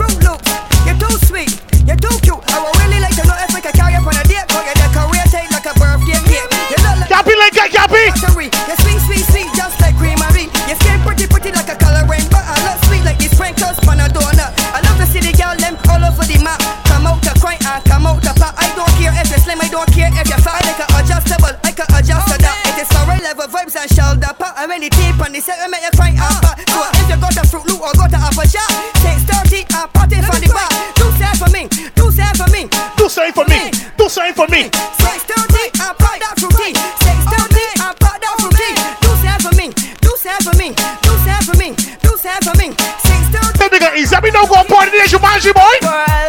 fruit loop, you're too sweet, you're too cute. I would really like to know if I can carry up on a date, but you're the career take like a birthday cake. You look like Gappy, like a Gappy. You're sweet, sweet, sweet, just like creamery. Your skin pretty, pretty like a coloring, but I look sweet like these sprinkles on a donut. I love to see the girl them all over the map. Come out the coin and come out the pop. I don't care if you're slim, I don't care if you're fat. Like an adjustable, I can adjust to that. Level vibes and shoulder pop. I'm really deep on the set, I make you cry uh, uh, So uh, if you got a fruit loop or got a apple shot, six thirty and party for the bar. Do something for me, do something for me, do something for me, do something for me. Six thirty and pop that fruity, six thirty and pop that fruity. Do something for me, do something for me, do something for me, do something for me. Six thirty. Them nigga is, let me know go party today, Jumanji boy. Girl,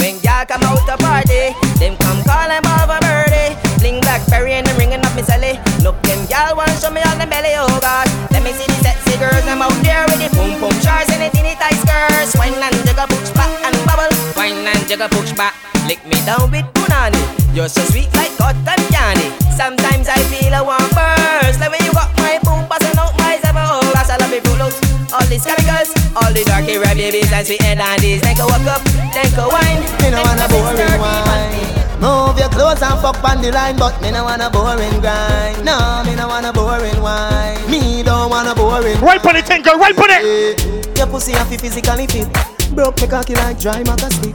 when y'all come out to party, them come call and ball for birdie. Bling blackberry and them ringing up me celly. Look them y'all wanna show me on the belly, oh God. Let me see the sexy girls, I'm out there with the boom boom charts and the teeny tight skirts. Wine and jiggle, push back and bubble. Wine and jiggle, push back. Lick me down with punani. You're so sweet like cotton candy. Sometimes I feel I want burst. Like when you got my boom busting out my zipper, oh God. I love you blue looks, all these chemicals, all the darky red babies and sweet and dandies. Then go walk up, then go wine. Me no wanna boring wine. Move your clothes and fuck on the line, but me no want a boring grind. No, me no want a boring wine. Me don't want a boring wine. Right on it, girl, right on it. Your pussy have to physically fit. Broke the cocky like dry maca stick.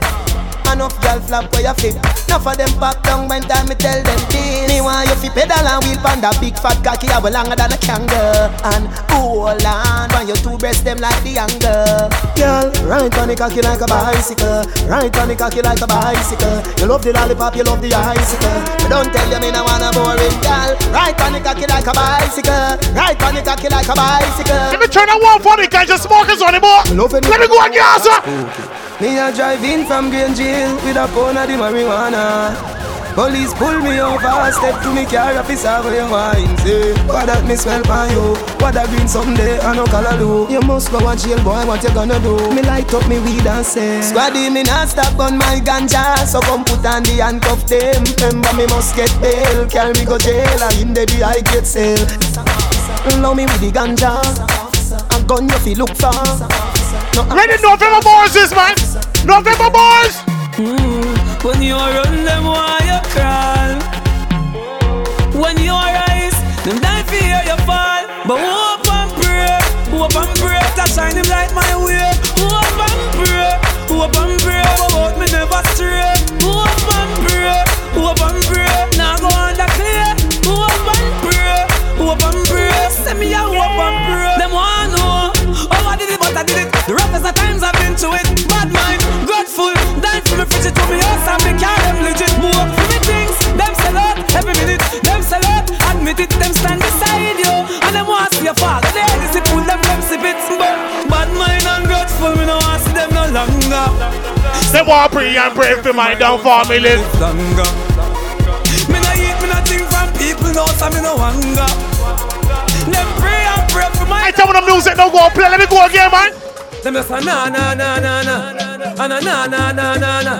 Enough girl flap for your feet. Enough of them back down when time me tell them this. Me want you fi pedal and wheel pan that big fat cocky have longer than a kangaroo. And hold on, when your two breasts them like the anger. Girl, right on the cocky like a bicycle. Right on the cocky like a bicycle. You love the lollipop, you love the icicle. But don't tell you me no wanna boring, girl. Right on the cocky like a bicycle. Right on the cocky like a bicycle. Let me turn that one for the guys, just smokers on the board. Let me go and gas up. Me a drive in from Green Jail with a pound of the marijuana. Police pull me over, step to me car, up his away wine. Say, what that me smell by you? What that green someday, I no color do. You must go and jail, boy, what you gonna do? Me light up me weed and say, squaddy, me not stop on my ganja. So come put on the handcuff them. Remember me must get bail, carry me go jail, and in the day I get sale. Love me with the ganja, I'm gone you fi look for. No, ready November boys this man, November boys! Mm-hmm. When you run, them why you crawl. When you rise, them die fear you fall. But hope and pray, hope and pray, that shine them light my way. Hope and pray, hope and pray, about me never stray. Hope and pray, hope and pray, now go under clear. Hope and pray, hope and pray, send me a hope and pray. Them want know, oh I did it, but I did it. The roughest of times I've been to it. Bad mind, grateful, dying for me fridge it to me house and me carry them legit. Move up for me things, them sell out every minute. Them sell out, admit it, them stand beside you. And them want to see your father, they had to pull them, them see bits. But bad mind and grateful, me no want to see them no longer. They want pray and pray for my downfall, me live. Me no eat, me no think from people now, so me no hunger. Them pray and pray for my downfall. I tell me the music don't go play, let me go again, man. Them just a na na na na na and a na na na na na.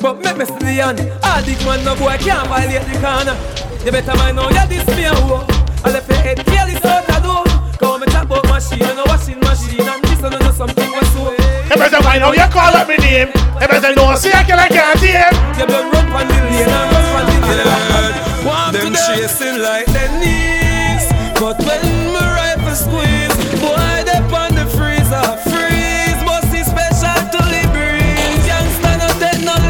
But make me see the hand. All these man no boy can't violate the corner. You better mind now you this me a hoe. I left your head clearly so that do. Cause me chop up machine and a washing machine and this and another something was so. You better mind now you call up me name. You better know see I can't get him. You better run from the lane and run from the lane. Warm them chasing like their knees, but when my rifle squeeze, boy they on the freezer. Free. Must be special to liberate. Youngster not dead, not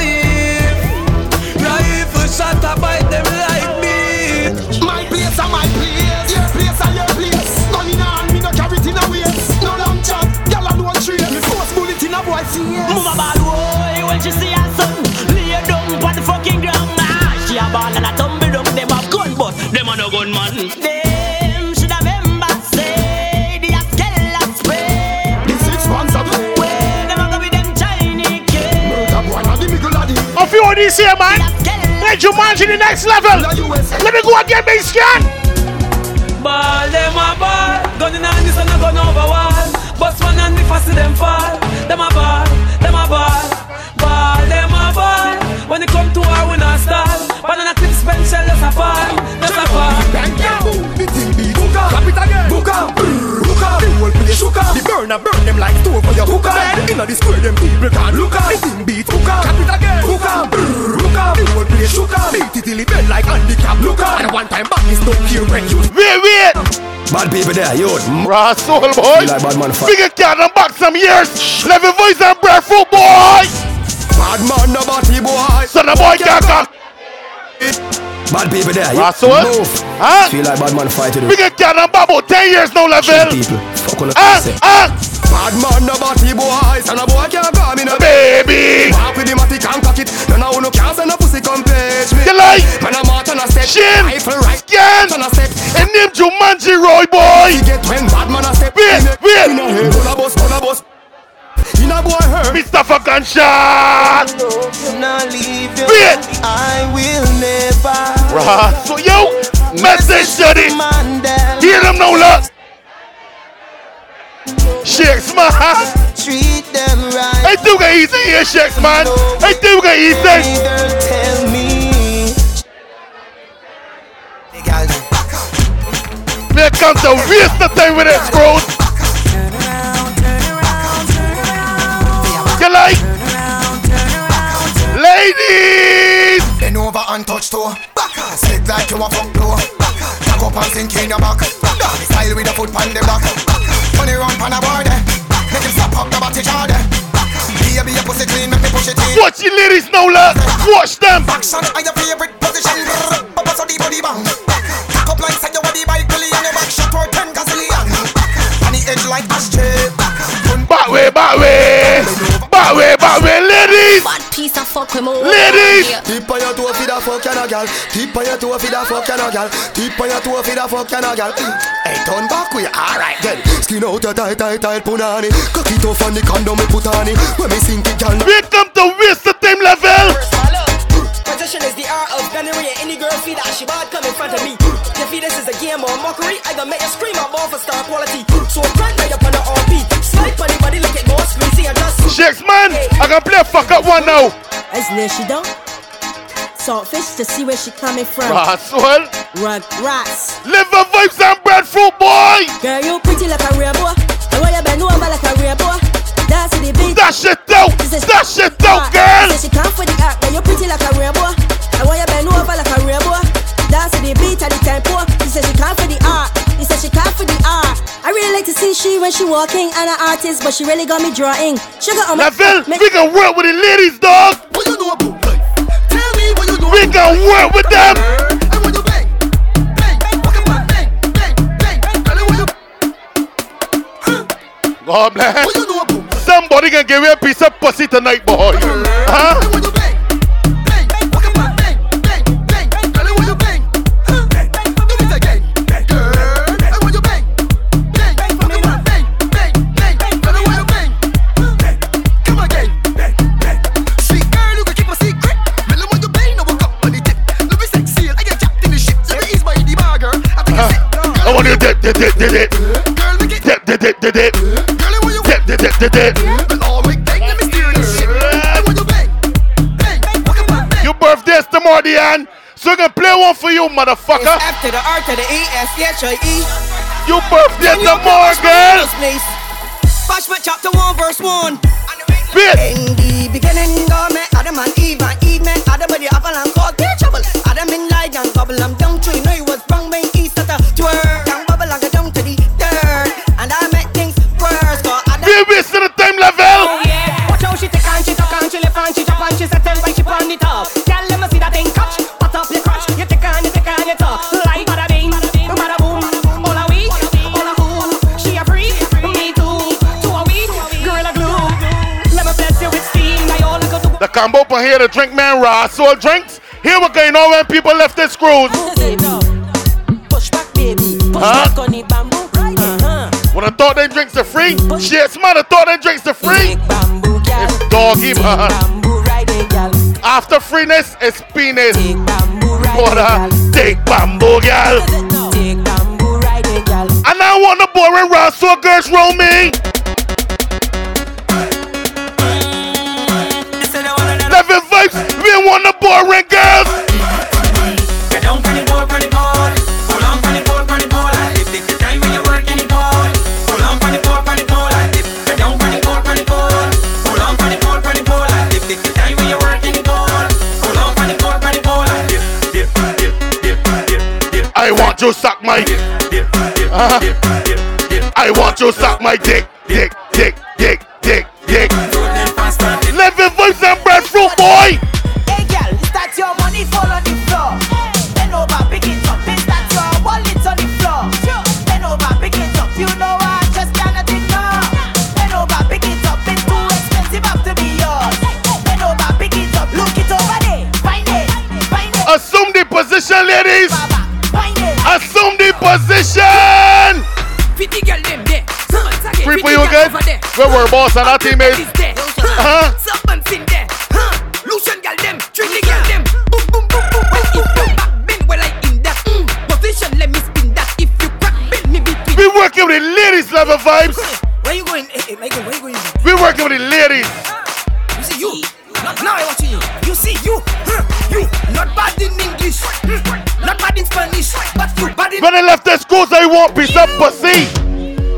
this here, man. Let Jumanji the next level. Let me go again, big scan. Ball them a ball. Gun in hand, this one a gun over wall. Bust one and me fast them fall. Them a ball, them a ball. Ball them a ball. When they come to our we not stall. Banana clip spend shell, that's a fall. That's a fall. Capital again. Buka. The whole place sugar. The burner burn them like two for your hookah. Inna the square them people can't look at. The thing beat hookah. Capital again. Hookah. Hookah. The whole place sugar. Beat it till it bend like handicap hookah. And one time back is no kill when you. Wait wait. Bad people there, yo. Raw soul boy. Like bad man. Figure cat and back some years. Level voice and breadfruit boy. Bad man no batty boy. So the boy can't cock. Bad people there, you move. Huh? Feel like bad man fighting. We get down and babble ten years no level. People, fuck on the face. Ah, ah. Bad man no body boys and a boy can't come in a baby. Walk with the matic and cock it. None of you no can't send a pussy come page me. You like? Man a mouth on a step. Shin. Rifle right. Skin. On a step. And name Jumanji Roy boy. You get when bad man a step. Wait, wait. Gun a bus, gun a bus. You know boy hurt. Mister fucking shot. Not leave you. I will never. Right. So yo, message to the hear them no love. Shakes man. Treat them right. I do get easy here, shakes man. I do get easy. Tell me. They come to waste the time with that scroll. Like turn around, turn around, turn around. Ladies, bend over and touch toe. Backer, sit like you a fuck blow. Backer, tag up and sink in your back. Backer, style with a foot pan the back. Turn it round pan a board. Make him stop up the batty jar. Baby, your pussy clean, make me push it in. Watch the ladies now, love. Watch them. Action and your favorite position. Bubba so the body bang. Tack up like said your body by Billy and your back shot or ten gazillion. On the edge like ashtray. Back way, back way. Back way, back way, ladies! Bad piece of fuck with more. Ladies! Tip on your toe for the fuck and a girl. Tip on your toe for the fuck and a girl. Tip on your toe for the fuck and a girl. Hey, turn back way, alright then. Skin out your tight, tight, tight punani. Cock it off on the condom and put on it. When me sink it, girl. We come to waste the time level! Possession is the art of gunnery and any girl see that she bad come in front of me. Your fetus is a game of mockery. I gonna make you scream up all for star quality. So front way up on the R P. Snipe on the body like it goes crazy and just... Shakes man, I can play a fuck up one now. As near she done. Saltfish to see where she coming from. Raswell. Rug rats. Liver vibes and breadfruit boy. Girl you pretty like a real boy. I want you bend over like a real boy. That's the beat. That shit out. That shit out girl. She come for the act. Girl you pretty like a real boy. I want you bend over like a real boy. Dance to the beat at the tempo. He said she can't for the art. He said she can't for the art. I really like to see she when she walking. And an artist, but she really got me drawing. Sugar on my feel we can work with the ladies, dog. What you do about life? Tell me what you do. We can work with them. And when you bang, bang, walk about bang, bang, bang. Tell me what you. God bless. What you do about. Somebody can give me a piece of pussy tonight, boy. Huh? Dip, dip, dip, dip. Girl, make it dip, dip, dip, dip, dip. Girl, when you dip, dip, dip, dip, dip. But all we bang, let me steer this shit. And when you bang, bang, walk up my bang. Your birthday's tomorrow, Diane. So I can play one for you, motherfucker. It's after the R to the E, S H I E. Your birthday tomorrow, girl. Bash my chapter one, verse one. Bitch. In the beginning, God met Adam and Eve. And Eve met Adam with the apple and caught their trouble. Adam in light and bubble. I'm down to you know he was wrong when he started to twirl. This is the time level. Oh yeah. Watch how she take and she talk and she lift and she drop and she settle like she on the top. Tell them I see that thing catch, pat up your crotch. You take and you take and you talk. Like bada bing, bada boom, all a we, all a who. She a free, me too. Two a we, girl a glue. Let me bless you with steam. I all go to. The combo up here to drink man raw soul drinks. Here we going on when people left their screws. Push back baby, push back on the bamboo. When I thought they drinks are free, shit, man, I thought they drinks are free. It's doggy, man. I After freeness is penis. Take bamboo, right take bamboo, girl. Take bamboo, right girl. And I want a boring round so girls roll me. Level Vibes, we want a boring girls. I want you suck my dick, dick, dick, uh-huh. dick, dick, dick, dick. I want you suck my dick, dick, dick, dick, dick, dick. Level Vibes and Breadfruit, boy. Hey girl, start your money fall on the floor. Bend over, pick it up, and start your wallet on the floor. Bend over, pick it up, you know I just cannot ignore. Bend over, pick it up, it's too expensive after be yours. Bend over, pick it up, look it over there, find it, find it. Assume the position, ladies. Assume the position. Free for you again. We were boss and our teammates. Uh-huh. We working with the ladies, Level Vibes. Where you going? Where you going? We working with the ladies. You see you. Now I watching you. You see you. You not bad in English. Not bad in Spanish, but you bad in... When I left the schools, I want piece of pussy.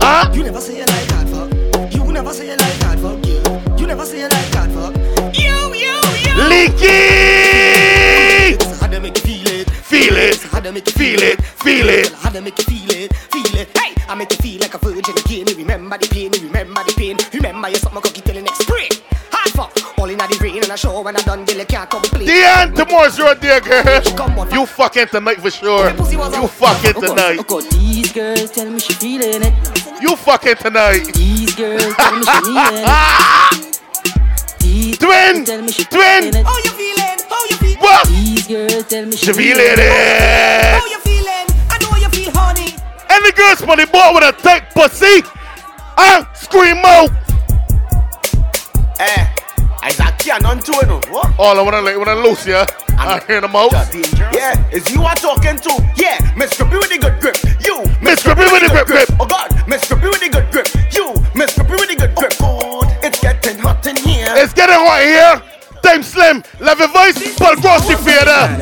Huh? You never say you like hard fuck. You never say you like hard fuck, you. You never say you like hard fuck. You, you, you. Leaky! It's hard to make you feel it. Feel it. It's hard to make you feel it. Feel it. It's hard to make you feel it. Feel it. Hey! I make you feel like a virgin again. You remember the pain. You remember the pain. Remember your summer cookie till the next spring. Hard fuck. All in the rain and I show when I done till I can't complete. The end tomorrow's your dear girl. You fucking tonight for sure. You fucking tonight. These girls tell me she feeling it. You fucking tonight. These girls tell me she feeling it. Twin, twin. How you feeling? How you feeling? What? These girls tell me she feeling it. How you feeling? I know you feel honey. Any girls from the boy with a tight pussy, I scream out. Eh, Isaac, you're not doing it. What? All I want to like when I lose you. I hear them out. Yeah, is you are talking to? Yeah, Miss Grippy with a good grip. You, Miss Grippy with a good grip. Oh God, Miss Grippy with a good grip. You, Miss Grippy with a good grip. Oh God, it's getting hot in here. It's getting hot here. Time slim. Level Vibes, but cross the theater.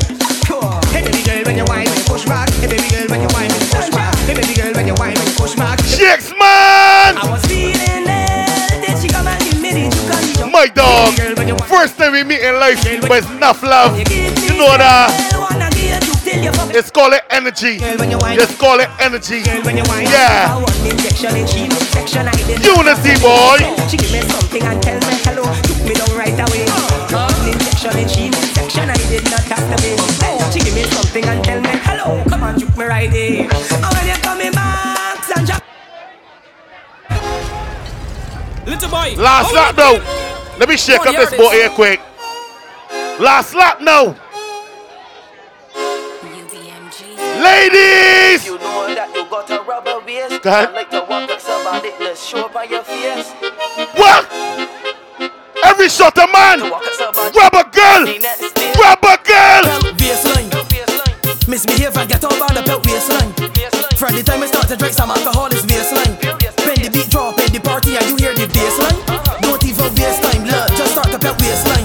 Hey baby girl, when you whine, push back. Hey baby girl, when you whine, push back. Hey baby girl, when you whine, push back. Shakes man. I was feeling it. Then she come and give me the. My dog, first time we meet in life, but it's enough love. You know that. It's called it energy. It's called it energy. Yeah. Unity, boy. She give me something and tell me hello. Took me down right away. I did not cast away. She give me something and tell me hello. Come on, took me right in. And when you coming back, Sanja. Little boy. Last oh, lap now. Baby. Let me shake oh, up this boy here quick. Last lap now. U B M G. Ladies. You know that you got a rubber waist. Go ahead. I like to walk up somebody. Let's show up on your face. What? Every shot a man. Rubber girl. Rubber girl. Baseline. Misbehave and get all bound up your waistline. From the time I start to drink some alcohol, it's baseline. When the beat drop in the party and you hear the bassline, don't even waste time, love, just start to pet waistline.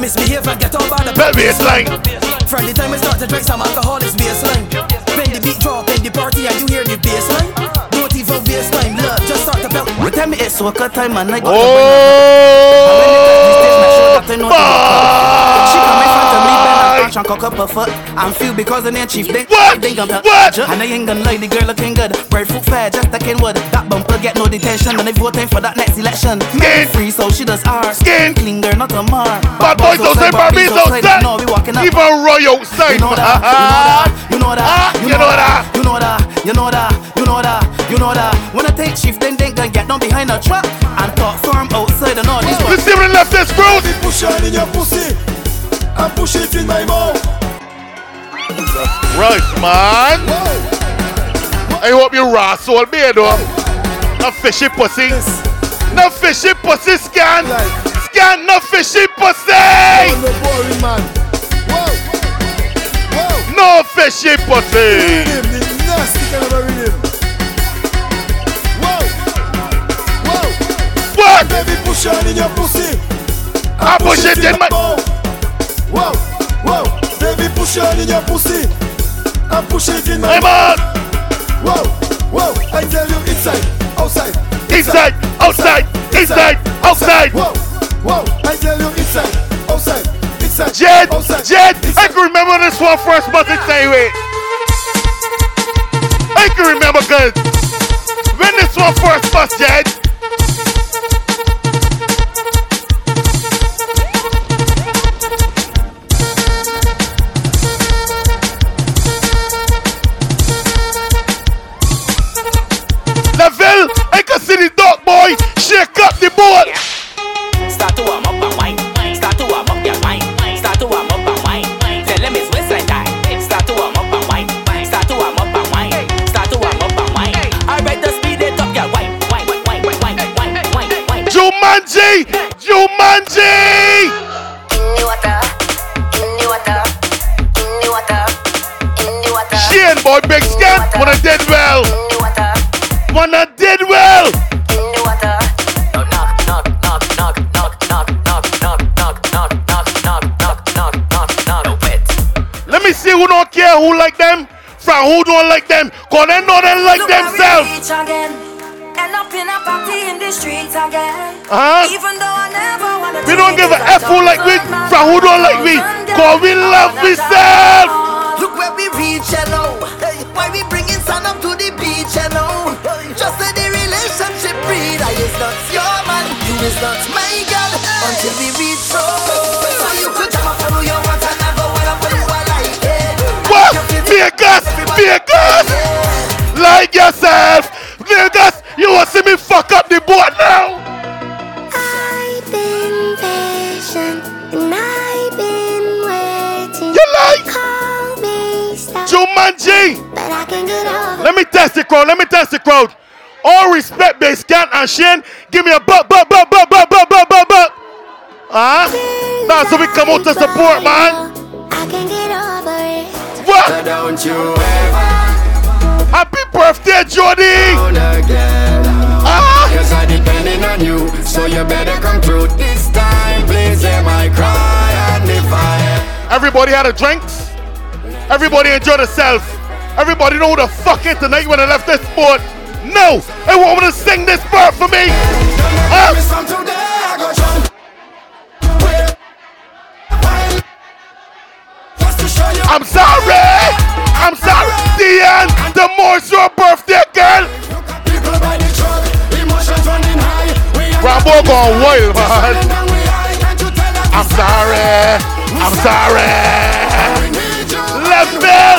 Misbehave and get all by the pet waistline. From the time I start to drink some alcohol, it's bassline. When the beat drop in the party and you hear the bassline, don't even waste time, love, just start to pet. Tell me it's worker time and I got oh, the winner. She come in front of me, Ben, I punch and cock up her foot. I'm few because the name chief dick. What? What? And I ain't gonna lie, the girl looking good. Breadfruit fair, just like in wood. That bumper get no detention and they voting for that next election. Skin free, so she does ours. Skin clean girl, not a mar. Bad boys outside, barbies outside. No, we walking up. Even Roy outside. You know that, you know that, you know that, you know that, you know that, you know that, you know that. When I take chief, then they gonna get down behind a truck and talk firm outside and all this. Let's see what left this road. Push it in your pussy and push it in my mouth. Right, man. I hope you rascal me, though. No fishy pussy. No fishy pussy scan. can't no fishy pussy. No, no boring man. Whoa, whoa. No fishy pussy. The nasty kind of a rhythm. Whoa, whoa. What? Baby, push on in your pussy. I, I push, push it in my. Whoa, whoa. Baby, push on in your pussy. I push it in my. Hey, man. Whoa, whoa. I tell you, inside, outside, inside, outside. outside. Inside, outside. Whoa, whoa, I tell you inside, outside, inside. Jed, outside, Jed, inside. I can remember this one first, but it's anyway. I can remember good. When this one first, bust, Jed. Level, I can see the dog boy. Shake up the boat. Yeah. Start to warm up and wine. Start to warm up your wine. Start to warm up and wine. Tell them it's waist like that. Start to warm up and wine. Start to warm up and wine. Start to warm up and wine. Alright, the speed it up your wine. Wine, wine, wine, wine, wine, wine, wine. Jumanji, Jumanji. In the water, in the water, in the water, in the water. Shane boy, big scan. Wanna did well. Wanna did well. Who don't care who like them from who don't like them, cause they know they like look themselves. End up in a party in the streets again. Uh-huh. Even though I never wanna we don't give a F who like we from who don't like we, cause we love ourselves. Look where we reach, you know. Why we bringing sun up to the beach, you know. Just let the relationship breed. I is not your man, you is not my girl. Until we reach home. So you could jump up through your water. Vegas, Vegas, like yourself, Vegas. You will see me fuck up the boat now. I've been patient and I've been waiting. You like? Call me star, Jumanji. But I can get over. Let me test the crowd. Let me test the crowd. All respect, based can and Shane. Give me a buck, buck, buck, buck, buck, buck, buck, buck, buck. Huh? That's nah, so we come out to support, man. I can get over it. What? Don't you ever. Happy birthday, Jody! Ah! Yes, I'm depending on you, so you better come through this time. Please hear my cry and the fire. Everybody had a drink. Everybody enjoyed themselves. Everybody know who the fuck is tonight when I left this board. No, I want me to sing this part for me. Ah! I'm sorry, I'm sorry, Diane, the more your birthday girl. People by the truck, emotions running high. Rambo gone wild, man. I'm sorry, I'm sorry. Left bell.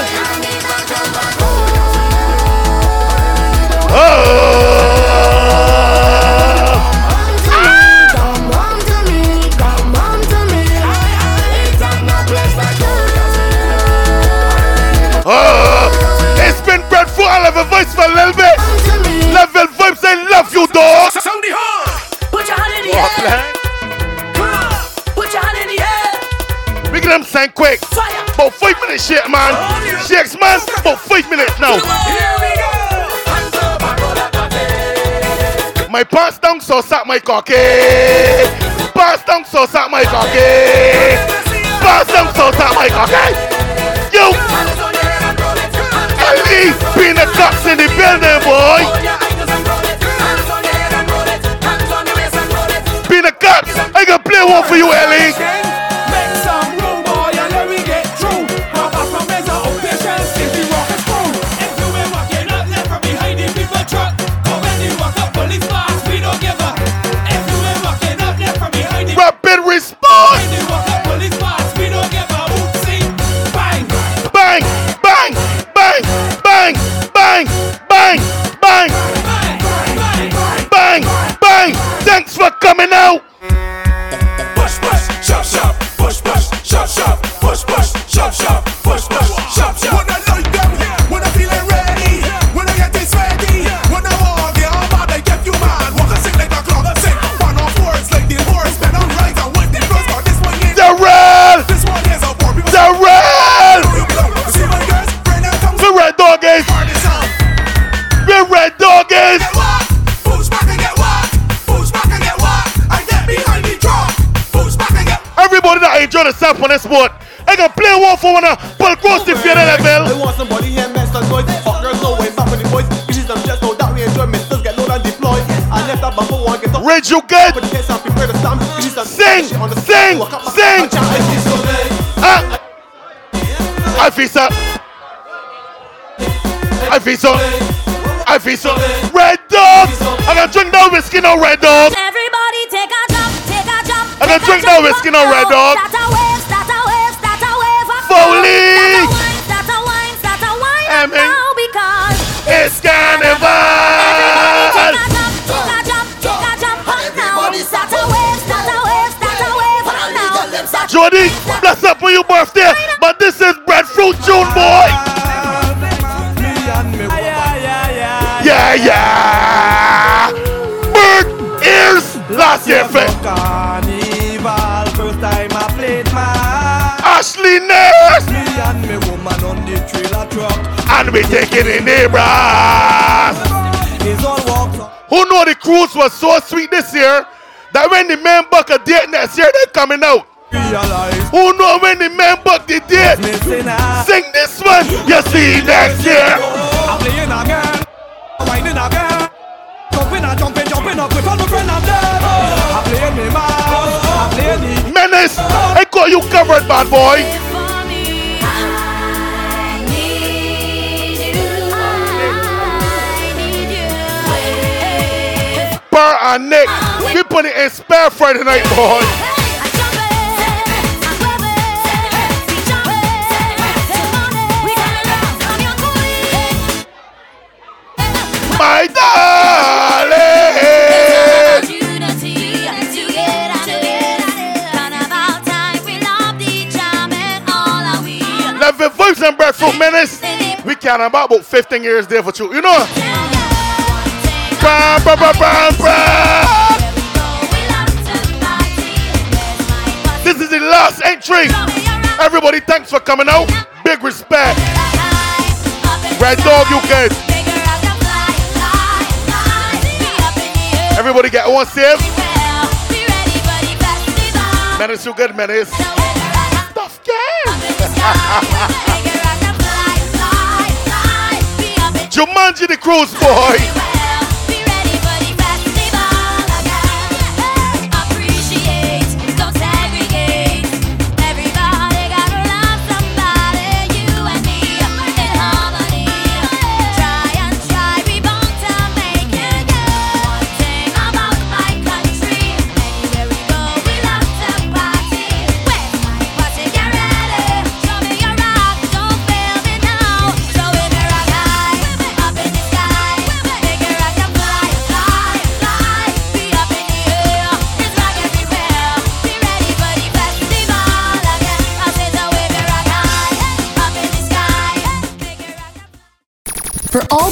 Oh. Level Vibes for a little bit. Level Vibes, I love you, dog. Sound the horn. Put your hand in the air. Come on. Put your hand in the air. Make them sing quick. Fire. About five minutes, shit, man. Shakes, man. About five minutes now. Here we go. Hands up, I roll that. My pants down, so suck my cocky. Pants down, so suck my cocky. Pants down, so suck my cocky. Yo. Being the cops in the building, boy. Being the cops, I can play one for you, Ellie. Make some room, boy, and let me get through. Have a promise of patience if you walk us through. If you ain't walking up, left from behind the people truck. But when you walk up, police fast, we don't give up. If you ain't walking up, left from behind the rapid response. When you walk up, police fast, we don't give up. See, bang, bang, bang, bang. Bang, bang, bang, bang, bang, bang. Thanks for coming out. Push, push, shop, shop. Push, push, shop, shop. Push, push, shop, shop. Push, push, shop, shop. When I like them, when I feel ready, when I get this ready, when I walk, yeah, I'm about to get you mad. Walk a sick like a clock, sick. One off words like the horse, man, I'm right. yourself on this boat. I can play war for one, but cross the fear that I feel. I want somebody here, mess up boys. Fuck girls, no way, back with the boys. Bitches, I'm just so that we enjoy. Misters get low and deploy. I left that bumper one, get up. Rage, you good? Sing, sing, sing. Ah. I feel so. I feel so. I feel so. Red dog. I'm gonna drink no whiskey, no red dog. Everybody take a jump, take a jump. I'm gonna drink no whiskey, no red dog. Foley. I mean, because it's carnival. Jody, bless up for your birthday, but this is Breadfruit June, boy. Yeah, yeah. Bird ears last year, fake. Ashley Nurse. And we take it in the brass. Who know the cruise was so sweet this year that when the men book a date next year, they're coming out. Who know when the man book the day? Sing this one, you see next year. I'm playing again, winding again, jumping and jumping, jumping up with all my friends. I'm there. I'm playing me mouse, I'm playing the menace. I got you covered, bad boy. I need you, I need you. Burr and Nick, we put it in spare Friday night, boy. My darling, Level Vibes and Breadfruit Menace. We can about about fifteen years there for you, you know. Bam, bam, bam, bam, bam. This is the last entry. Everybody, thanks for coming out. Big respect. Red Dog, you guys. Everybody get one save. Be well, be ready, buddy, festival. Menace, you good, Menace. Tough game. Jumanji the cruise, boy. Be well, be ready, buddy, festival again. Appreciate, don't segregate. Everybody gotta love somebody. You and me in harmony. Try and try, we bound to make it good. For all